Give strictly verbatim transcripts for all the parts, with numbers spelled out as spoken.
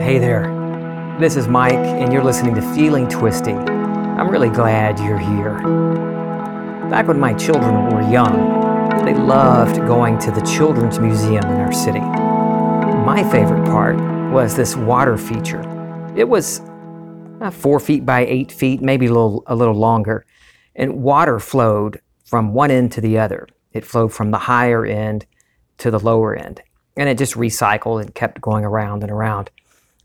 Hey there, this is Mike, and you're listening to Feeling Twisty. I'm really glad you're here. Back when my children were young, they loved going to the Children's Museum in our city. My favorite part was this water feature. It was uh, four feet by eight feet, maybe a little, a little longer, and water flowed from one end to the other. It flowed from the higher end to the lower end, and it just recycled and kept going around and around.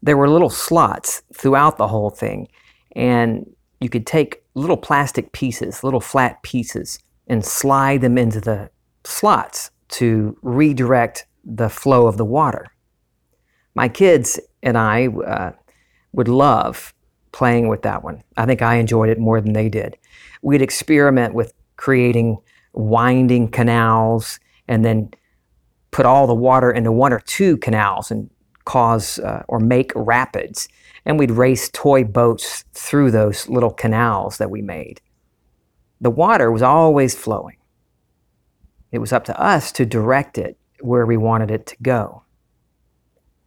There were little slots throughout the whole thing, and you could take little plastic pieces, little flat pieces, and slide them into the slots to redirect the flow of the water. My kids and I uh, would love playing with that one. I think I enjoyed it more than they did. We'd experiment with creating winding canals and then put all the water into one or two canals and cause uh, or make rapids. And we'd race toy boats through those little canals that we made. The water was always flowing. It was up to us to direct it where we wanted it to go.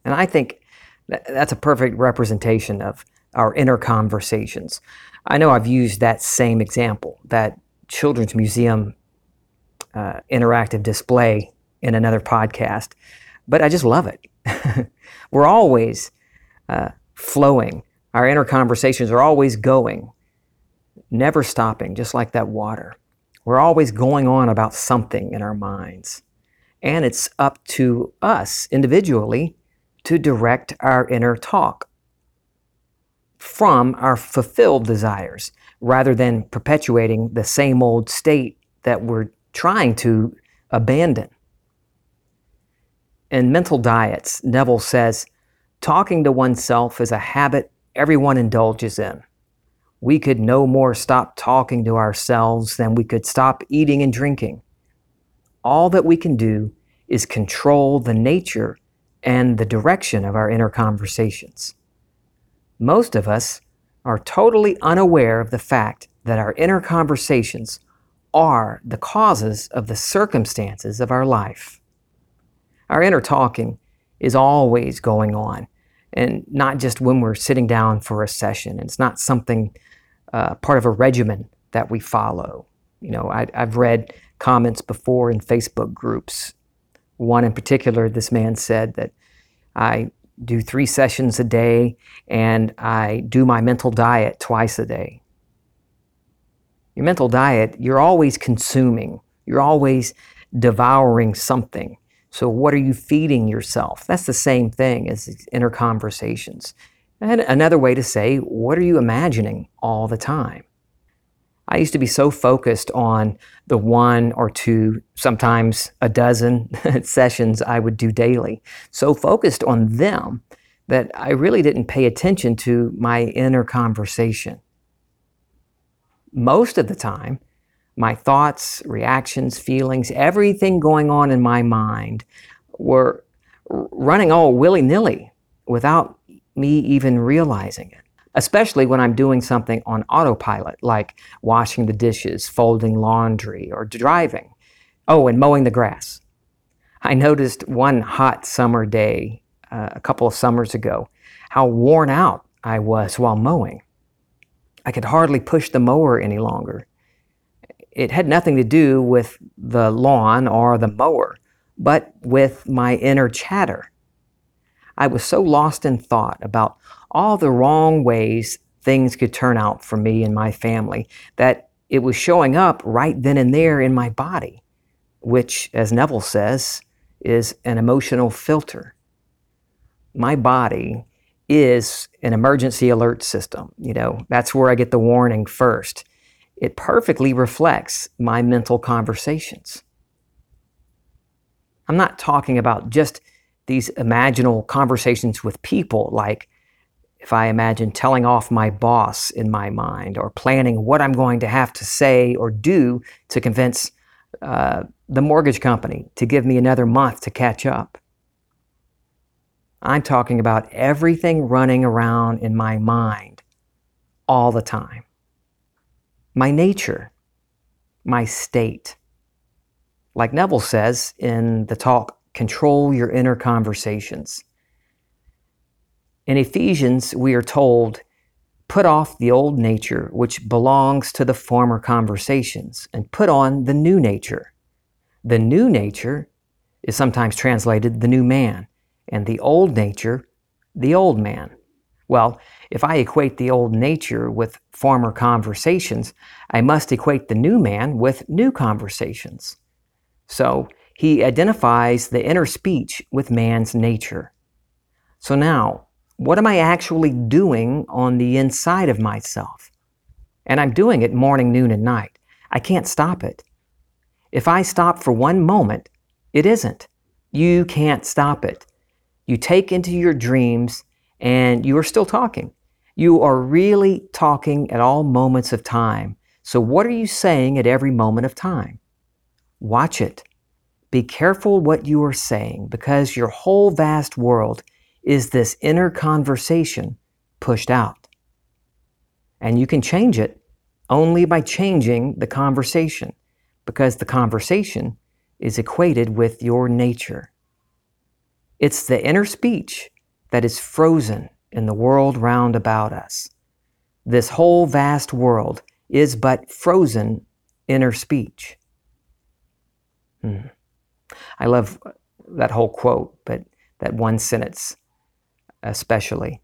And I think that's a perfect representation of our inner conversations. I know I've used that same example, that Children's Museum uh, interactive display in another podcast, but I just love it. We're always uh, flowing. Our inner conversations are always going, never stopping, just like that water. We're always going on about something in our minds. And it's up to us individually to direct our inner talk from our fulfilled desires, rather than perpetuating the same old state that we're trying to abandon. In Mental Diets, Neville says, talking to oneself is a habit everyone indulges in. We could no more stop talking to ourselves than we could stop eating and drinking. All that we can do is control the nature and the direction of our inner conversations. Most of us are totally unaware of the fact that our inner conversations are the causes of the circumstances of our life. Our inner talking is always going on, and not just when we're sitting down for a session. It's not something, uh, part of a regimen that we follow. You know, I, I've read comments before in Facebook groups. One in particular, this man said that I do three sessions a day, and I do my mental diet twice a day. Your mental diet, you're always consuming. You're always devouring something. So what are you feeding yourself? That's the same thing as inner conversations. And another way to say, what are you imagining all the time? I used to be so focused on the one or two, sometimes a dozen sessions I would do daily, so focused on them that I really didn't pay attention to my inner conversation. Most of the time, my thoughts, reactions, feelings, everything going on in my mind were running all willy-nilly without me even realizing it, especially when I'm doing something on autopilot, like washing the dishes, folding laundry, or driving. Oh, and mowing the grass. I noticed one hot summer day, uh, a couple of summers ago, how worn out I was while mowing. I could hardly push the mower any longer. It had nothing to do with the lawn or the mower, but with my inner chatter. I was so lost in thought about all the wrong ways things could turn out for me and my family that it was showing up right then and there in my body, which, as Neville says, is an emotional filter. My body is an emergency alert system. You know, that's where I get the warning first. It perfectly reflects my mental conversations. I'm not talking about just these imaginal conversations with people, like if I imagine telling off my boss in my mind or planning what I'm going to have to say or do to convince uh, the mortgage company to give me another month to catch up. I'm talking about everything running around in my mind all the time. My nature, my state. Like Neville says in the talk, Control Your Inner Conversations. In Ephesians, we are told, put off the old nature, which belongs to the former conversations, and put on the new nature. The new nature is sometimes translated the new man, and the old nature, the old man. Well, if I equate the old nature with former conversations, I must equate the new man with new conversations. So he identifies the inner speech with man's nature. So now, what am I actually doing on the inside of myself? And I'm doing it morning, noon, and night. I can't stop it. If I stop for one moment, it isn't. You can't stop it. You take into your dreams and you are still talking. You are really talking at all moments of time. So what are you saying at every moment of time? Watch it. Be careful what you are saying, because your whole vast world is this inner conversation pushed out. And you can change it only by changing the conversation, because the conversation is equated with your nature. It's the inner speech that is frozen in the world round about us. This whole vast world is but frozen inner speech. Hmm. I love that whole quote, but that one sentence especially.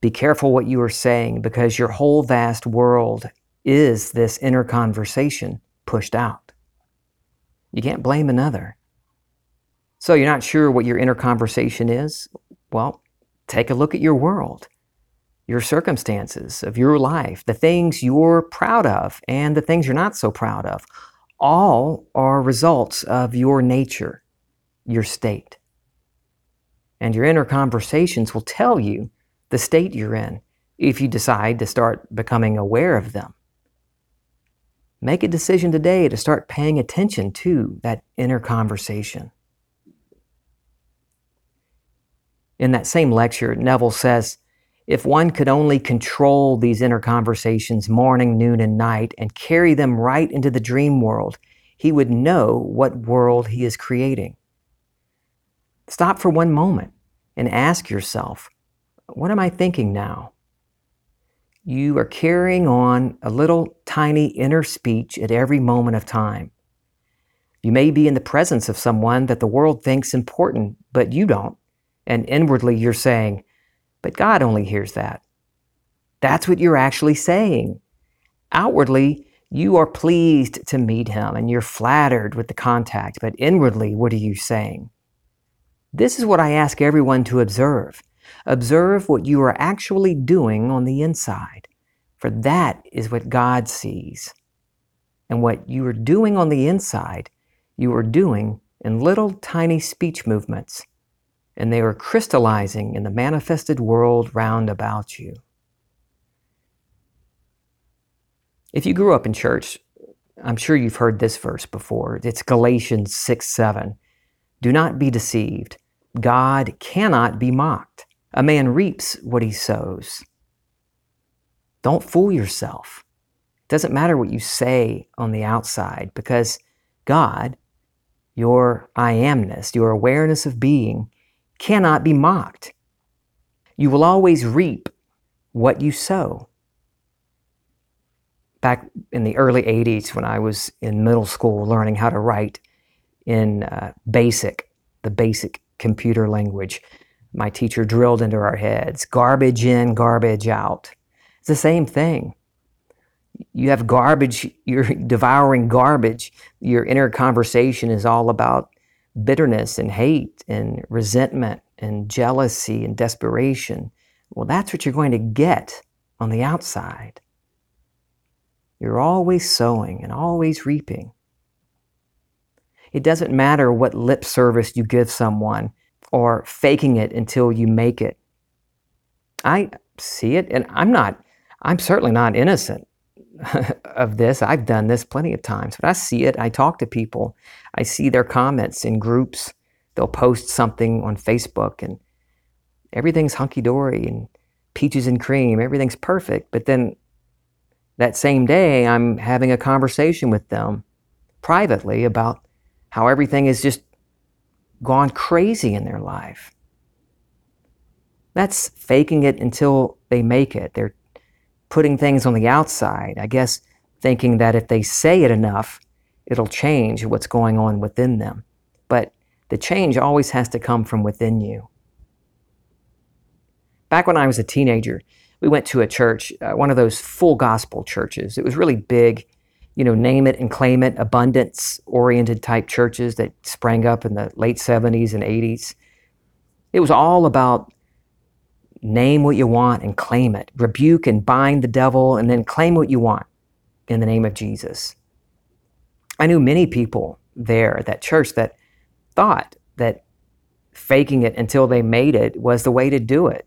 Be careful what you are saying, because your whole vast world is this inner conversation pushed out. You can't blame another. So you're not sure what your inner conversation is? Well, take a look at your world, your circumstances of your life, the things you're proud of and the things you're not so proud of. All are results of your nature, your state. And your inner conversations will tell you the state you're in if you decide to start becoming aware of them. Make a decision today to start paying attention to that inner conversation. In that same lecture, Neville says, if one could only control these inner conversations morning, noon, and night and carry them right into the dream world, he would know what world he is creating. Stop for one moment and ask yourself, what am I thinking now? You are carrying on a little tiny inner speech at every moment of time. You may be in the presence of someone that the world thinks important, but you don't. And inwardly you're saying, but God only hears that. That's what you're actually saying. Outwardly, you are pleased to meet him and you're flattered with the contact, but inwardly, what are you saying? This is what I ask everyone to observe. Observe what you are actually doing on the inside, for that is what God sees. And what you are doing on the inside, you are doing in little tiny speech movements, and they are crystallizing in the manifested world round about you. If you grew up in church, I'm sure you've heard this verse before. It's Galatians six seven. Do not be deceived. God cannot be mocked. A man reaps what he sows. Don't fool yourself. It doesn't matter what you say on the outside, because God, your I amness, your awareness of being, cannot be mocked. You will always reap what you sow. Back in the early eighties, when I was in middle school learning how to write in uh, BASIC, the basic computer language, my teacher drilled into our heads, garbage in, garbage out. It's the same thing. You have garbage, you're devouring garbage. Your inner conversation is all about bitterness and hate and resentment and jealousy and desperation. Well, that's what you're going to get on the outside. You're always sowing and always reaping. It doesn't matter what lip service you give someone or faking it until you make it. I see it, and I'm not, I'm certainly not innocent of this. I've done this plenty of times, but I see it. I talk to people. I see their comments in groups. They'll post something on Facebook and everything's hunky-dory and peaches and cream. Everything's perfect. But then that same day, I'm having a conversation with them privately about how everything has just gone crazy in their life. that's faking it until they make it. They're putting things on the outside, I guess, thinking that if they say it enough, it'll change what's going on within them. But the change always has to come from within you. Back when I was a teenager, we went to a church, uh, one of those full gospel churches. It was really big, you know, name it and claim it, abundance-oriented type churches that sprang up in the late seventies and eighties. It was all about name what you want and claim it, rebuke and bind the devil, and then claim what you want in the name of Jesus. I knew many people there at that church that thought that faking it until they made it was the way to do it.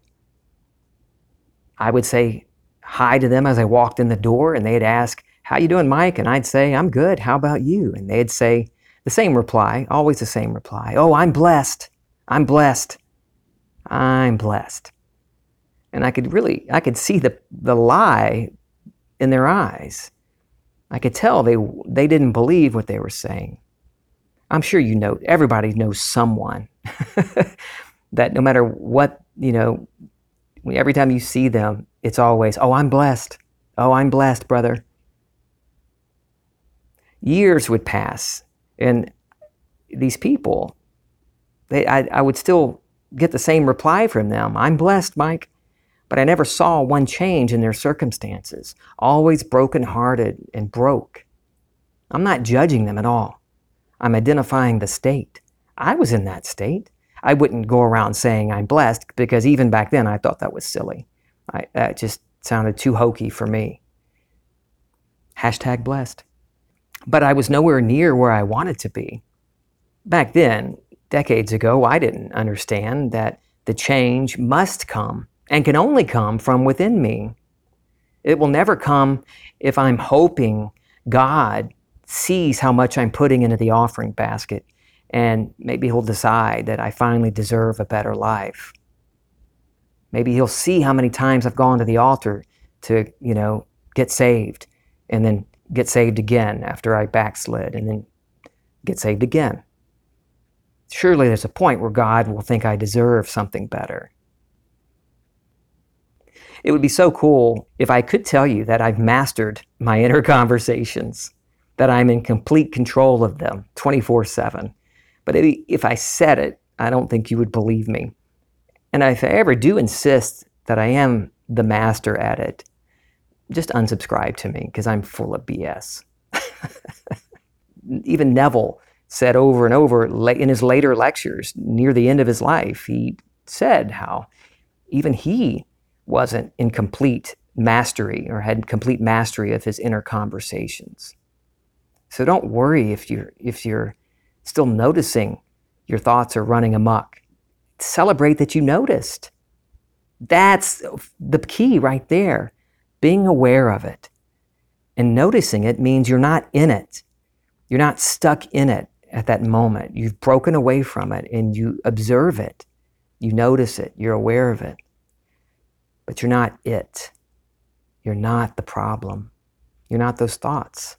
I would say hi to them as I walked in the door, and they'd ask, "How you doing, Mike?" And I'd say, "I'm good. How about you?" And they'd say the same reply, always the same reply. "Oh, I'm blessed. I'm blessed. I'm blessed." And I could really, I could see the, the lie in their eyes. I could tell they they didn't believe what they were saying. I'm sure you know, everybody knows someone that no matter what, you know, every time you see them, it's always, "Oh, I'm blessed. Oh, I'm blessed, brother." Years would pass, and these people, they, I, I would still get the same reply from them, "I'm blessed, Mike," but I never saw one change in their circumstances, always brokenhearted and broke. I'm not judging them at all. I'm identifying the state. I was in that state. I wouldn't go around saying I'm blessed, because even back then I thought that was silly. I, that just sounded too hokey for me. Hashtag blessed. But I was nowhere near where I wanted to be. Back then, decades ago, I didn't understand that the change must come and can only come from within me. It will never come if I'm hoping God sees how much I'm putting into the offering basket, and maybe He'll decide that I finally deserve a better life. Maybe He'll see how many times I've gone to the altar to, you know, get saved, and then get saved again after I backslid, and then get saved again. Surely there's a point where God will think I deserve something better. It would be so cool if I could tell you that I've mastered my inner conversations, that I'm in complete control of them twenty-four seven. But if I said it, I don't think you would believe me. And if I ever do insist that I am the master at it, just unsubscribe to me, because I'm full of B S. Even Neville said over and over in his later lectures, near the end of his life, he said how even he wasn't in complete mastery or had complete mastery of his inner conversations. So don't worry if you're if you're still noticing your thoughts are running amok. Celebrate that you noticed. That's the key right there, being aware of it. And noticing it means you're not in it. You're not stuck in it at that moment. You've broken away from it, and you observe it. You notice it. You're aware of it. But you're not it. You're not the problem. You're not those thoughts.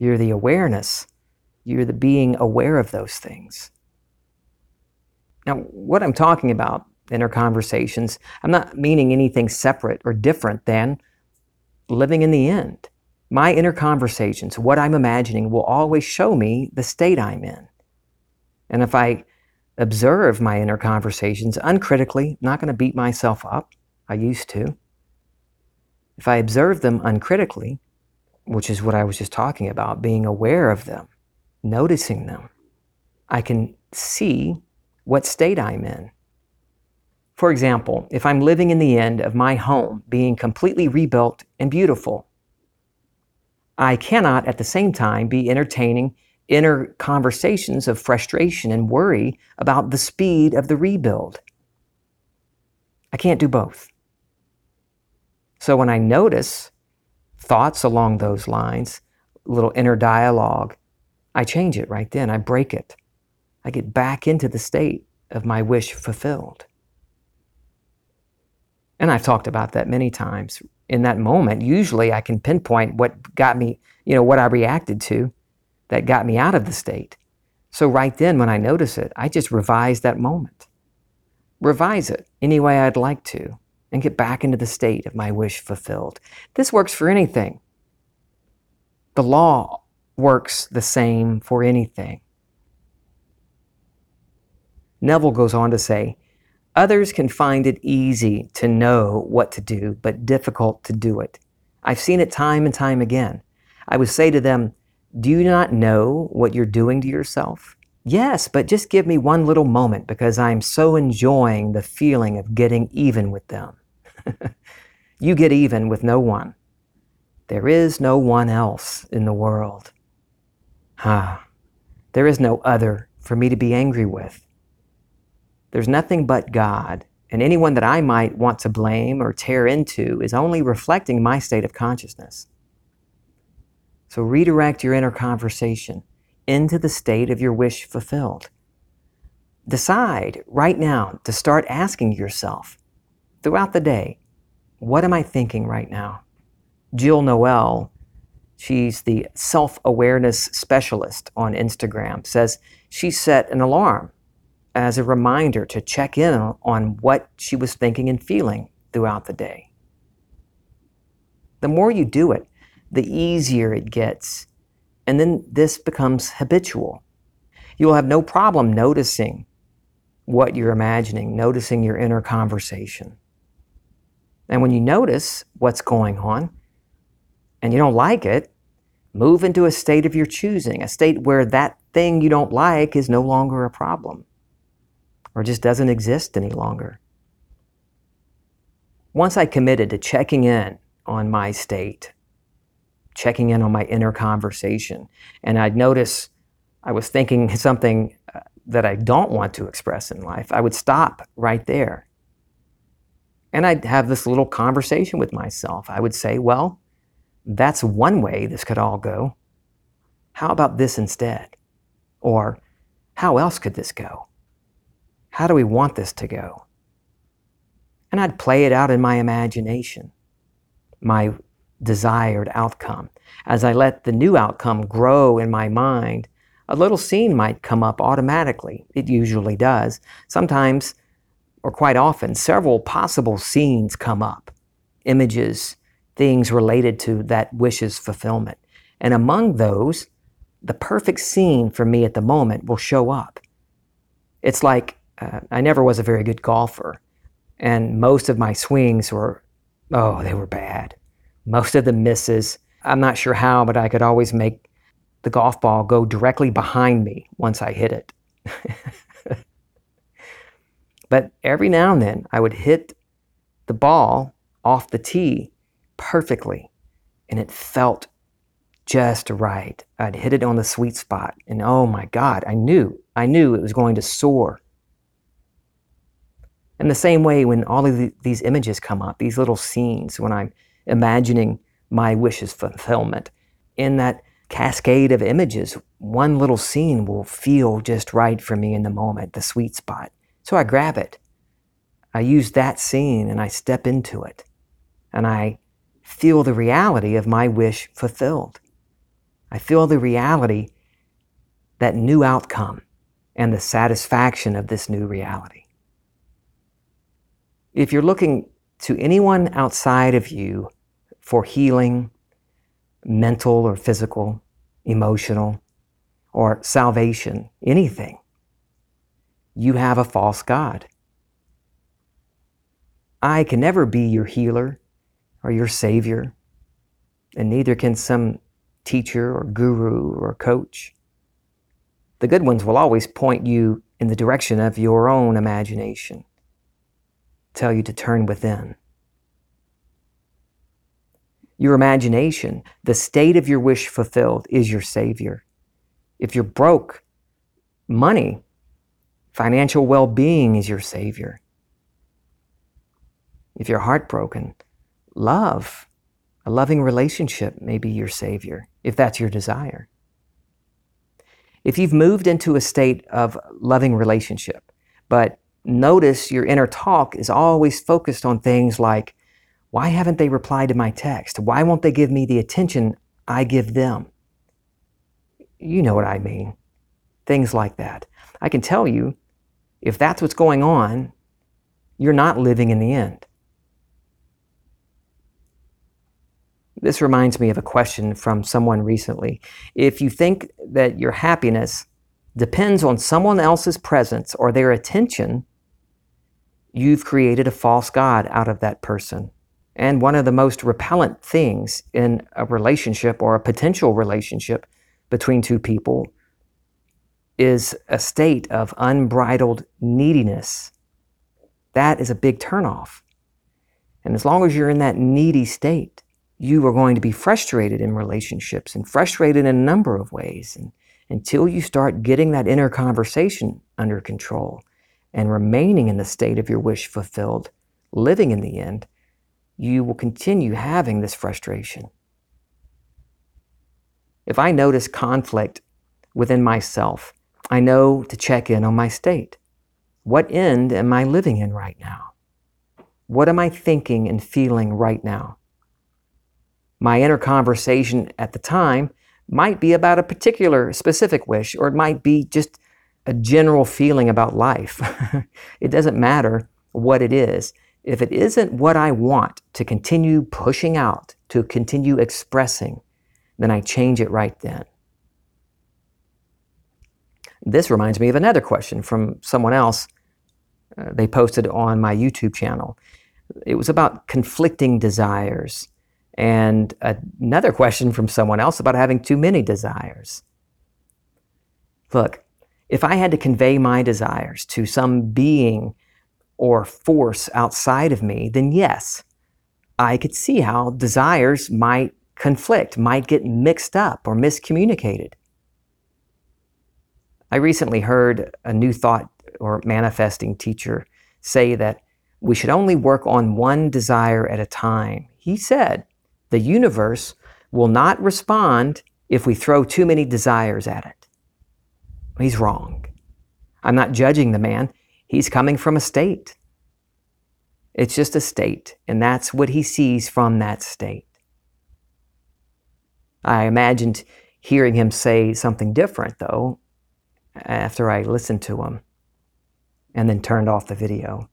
You're the awareness. You're the being aware of those things. Now, what I'm talking about in our conversations, I'm not meaning anything separate or different than living in the end. My inner conversations, what I'm imagining, will always show me the state I'm in. And if I observe my inner conversations uncritically, I'm not going to beat myself up. I used to. If I observe them uncritically, which is what I was just talking about, being aware of them, noticing them, I can see what state I'm in. For example, if I'm living in the end of my home being completely rebuilt and beautiful, I cannot at the same time be entertaining inner conversations of frustration and worry about the speed of the rebuild. I can't do both. So when I notice thoughts along those lines, little inner dialogue, I change it right then. I break it. I get back into the state of my wish fulfilled. And I've talked about that many times. In that moment, usually I can pinpoint what got me, you know, what I reacted to that got me out of the state. So right then, when I notice it, I just revise that moment. revise it any way I'd like to, and get back into the state of my wish fulfilled. This works for anything. The law works the same for anything. Neville goes on to say, others can find it easy to know what to do, but difficult to do it. I've seen it time and time again. I would say to them, do you not know what you're doing to yourself? Yes, but just give me one little moment because I'm so enjoying the feeling of getting even with them. You get even with no one. There is no one else in the world. Ah, there is no other for me to be angry with. There's nothing but God, and anyone that I might want to blame or tear into is only reflecting my state of consciousness. So redirect your inner conversation into the state of your wish fulfilled. Decide right now to start asking yourself throughout the day, what am I thinking right now? Jill Noel, she's the self-awareness specialist on Instagram, says she set an alarm as a reminder to check in on what she was thinking and feeling throughout the day. The more you do it, the easier it gets. And then this becomes habitual. You will have no problem noticing what you're imagining, noticing your inner conversation. And when you notice what's going on and you don't like it, move into a state of your choosing, a state where that thing you don't like is no longer a problem or just doesn't exist any longer. Once I committed to checking in on my state, checking in on my inner conversation, and I'd notice I was thinking something that I don't want to express in life, I would stop right there. And I'd have this little conversation with myself. I would say, well, that's one way this could all go. How about this instead? Or how else could this go? How do we want this to go? And I'd play it out in my imagination, my desired outcome. As I let the new outcome grow in my mind, a little scene might come up automatically. It usually does. Sometimes, or quite often, several possible scenes come up, images, things related to that wish's fulfillment. And among those, the perfect scene for me at the moment will show up. It's like uh, I never was a very good golfer, and most of my swings were, oh, they were bad. Most of the misses, I'm not sure how, but I could always make the golf ball go directly behind me once I hit it. But every now and then, I would hit the ball off the tee perfectly, and it felt just right. I'd hit it on the sweet spot, and oh my God, I knew, I knew it was going to soar. And the same way when all of the, these images come up, these little scenes when I'm imagining my wishes fulfillment. In that cascade of images, one little scene will feel just right for me in the moment, the sweet spot. So I grab it. I use that scene and I step into it. And I feel the reality of my wish fulfilled. I feel the reality, that new outcome, and the satisfaction of this new reality. If you're looking to anyone outside of you for healing, mental or physical, emotional, or salvation, anything, you have a false god. I can never be your healer or your savior, and neither can some teacher or guru or coach. The good ones will always point you in the direction of your own imagination, tell you to turn within. Your imagination, the state of your wish fulfilled, is your savior. If you're broke, money, financial well-being is your savior. If you're heartbroken, love, a loving relationship may be your savior, if that's your desire. If you've moved into a state of loving relationship, but notice your inner talk is always focused on things like, why haven't they replied to my text? Why won't they give me the attention I give them? You know what I mean. Things like that. I can tell you, if that's what's going on, you're not living in the end. This reminds me of a question from someone recently. If you think that your happiness depends on someone else's presence or their attention, you've created a false god out of that person. And one of the most repellent things in a relationship or a potential relationship between two people is a state of unbridled neediness. That is a big turnoff. And as long as you're in that needy state, you are going to be frustrated in relationships and frustrated in a number of ways. And until you start getting that inner conversation under control and remaining in the state of your wish fulfilled, living in the end, you will continue having this frustration. If I notice conflict within myself, I know to check in on my state. What end am I living in right now? What am I thinking and feeling right now? My inner conversation at the time might be about a particular specific wish, or it might be just a general feeling about life. It doesn't matter what it is. If it isn't what I want to continue pushing out, to continue expressing, then I change it right then. This reminds me of another question from someone else. Uh, they posted on my YouTube channel. It was about conflicting desires. And another question from someone else about having too many desires. Look, if I had to convey my desires to some being or force outside of me, then yes, I could see how desires might conflict, might get mixed up or miscommunicated. I recently heard a new thought or manifesting teacher say that we should only work on one desire at a time. He said, the universe will not respond if we throw too many desires at it. He's wrong. I'm not judging the man. He's coming from a state. It's just a state, and that's what he sees from that state. I imagined hearing him say something different, though, after I listened to him and then turned off the video.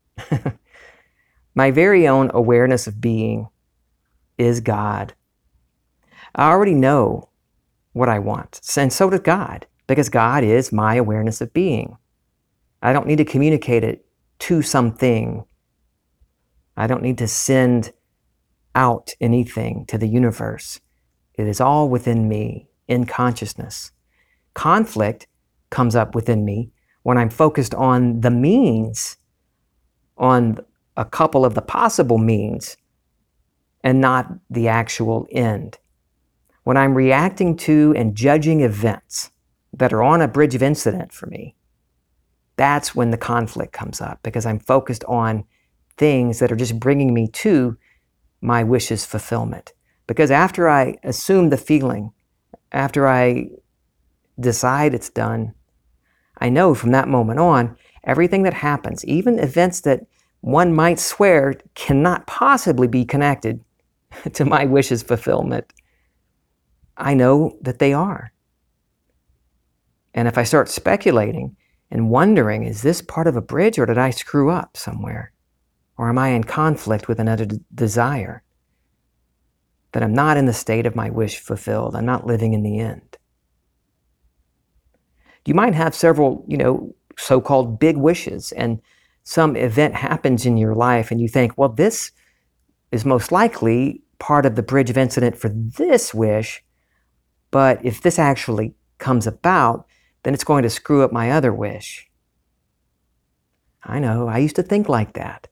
My very own awareness of being is God. I already know what I want, and so does God, because God is my awareness of being. I don't need to communicate it to something. I don't need to send out anything to the universe. It is all within me, in consciousness. Conflict comes up within me when I'm focused on the means, on a couple of the possible means, and not the actual end. When I'm reacting to and judging events that are on a bridge of incident for me, that's when the conflict comes up, because I'm focused on things that are just bringing me to my wishes' fulfillment. Because after I assume the feeling, after I decide it's done, I know from that moment on, everything that happens, even events that one might swear cannot possibly be connected to my wishes' fulfillment, I know that they are. And if I start speculating, and wondering, is this part of a bridge, or did I screw up somewhere? Or am I in conflict with another d- desire? That I'm not in the state of my wish fulfilled. I'm not living in the end. You might have several, you know, so-called big wishes, and some event happens in your life, and you think, well, this is most likely part of the bridge of incident for this wish, but if this actually comes about, then it's going to screw up my other wish. I know, I used to think like that.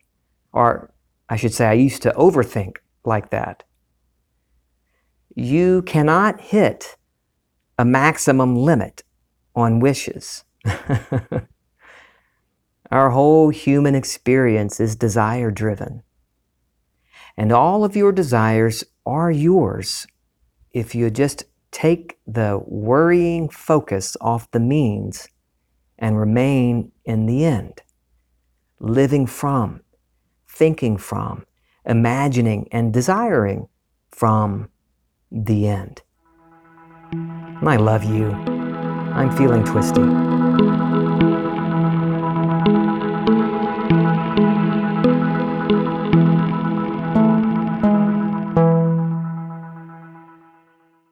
Or I should say, I used to overthink like that. You cannot hit a maximum limit on wishes. Our whole human experience is desire-driven. And all of your desires are yours if you just take the worrying focus off the means and remain in the end, living from, thinking from, imagining and desiring from the end. And I love you. I'm feeling twisty.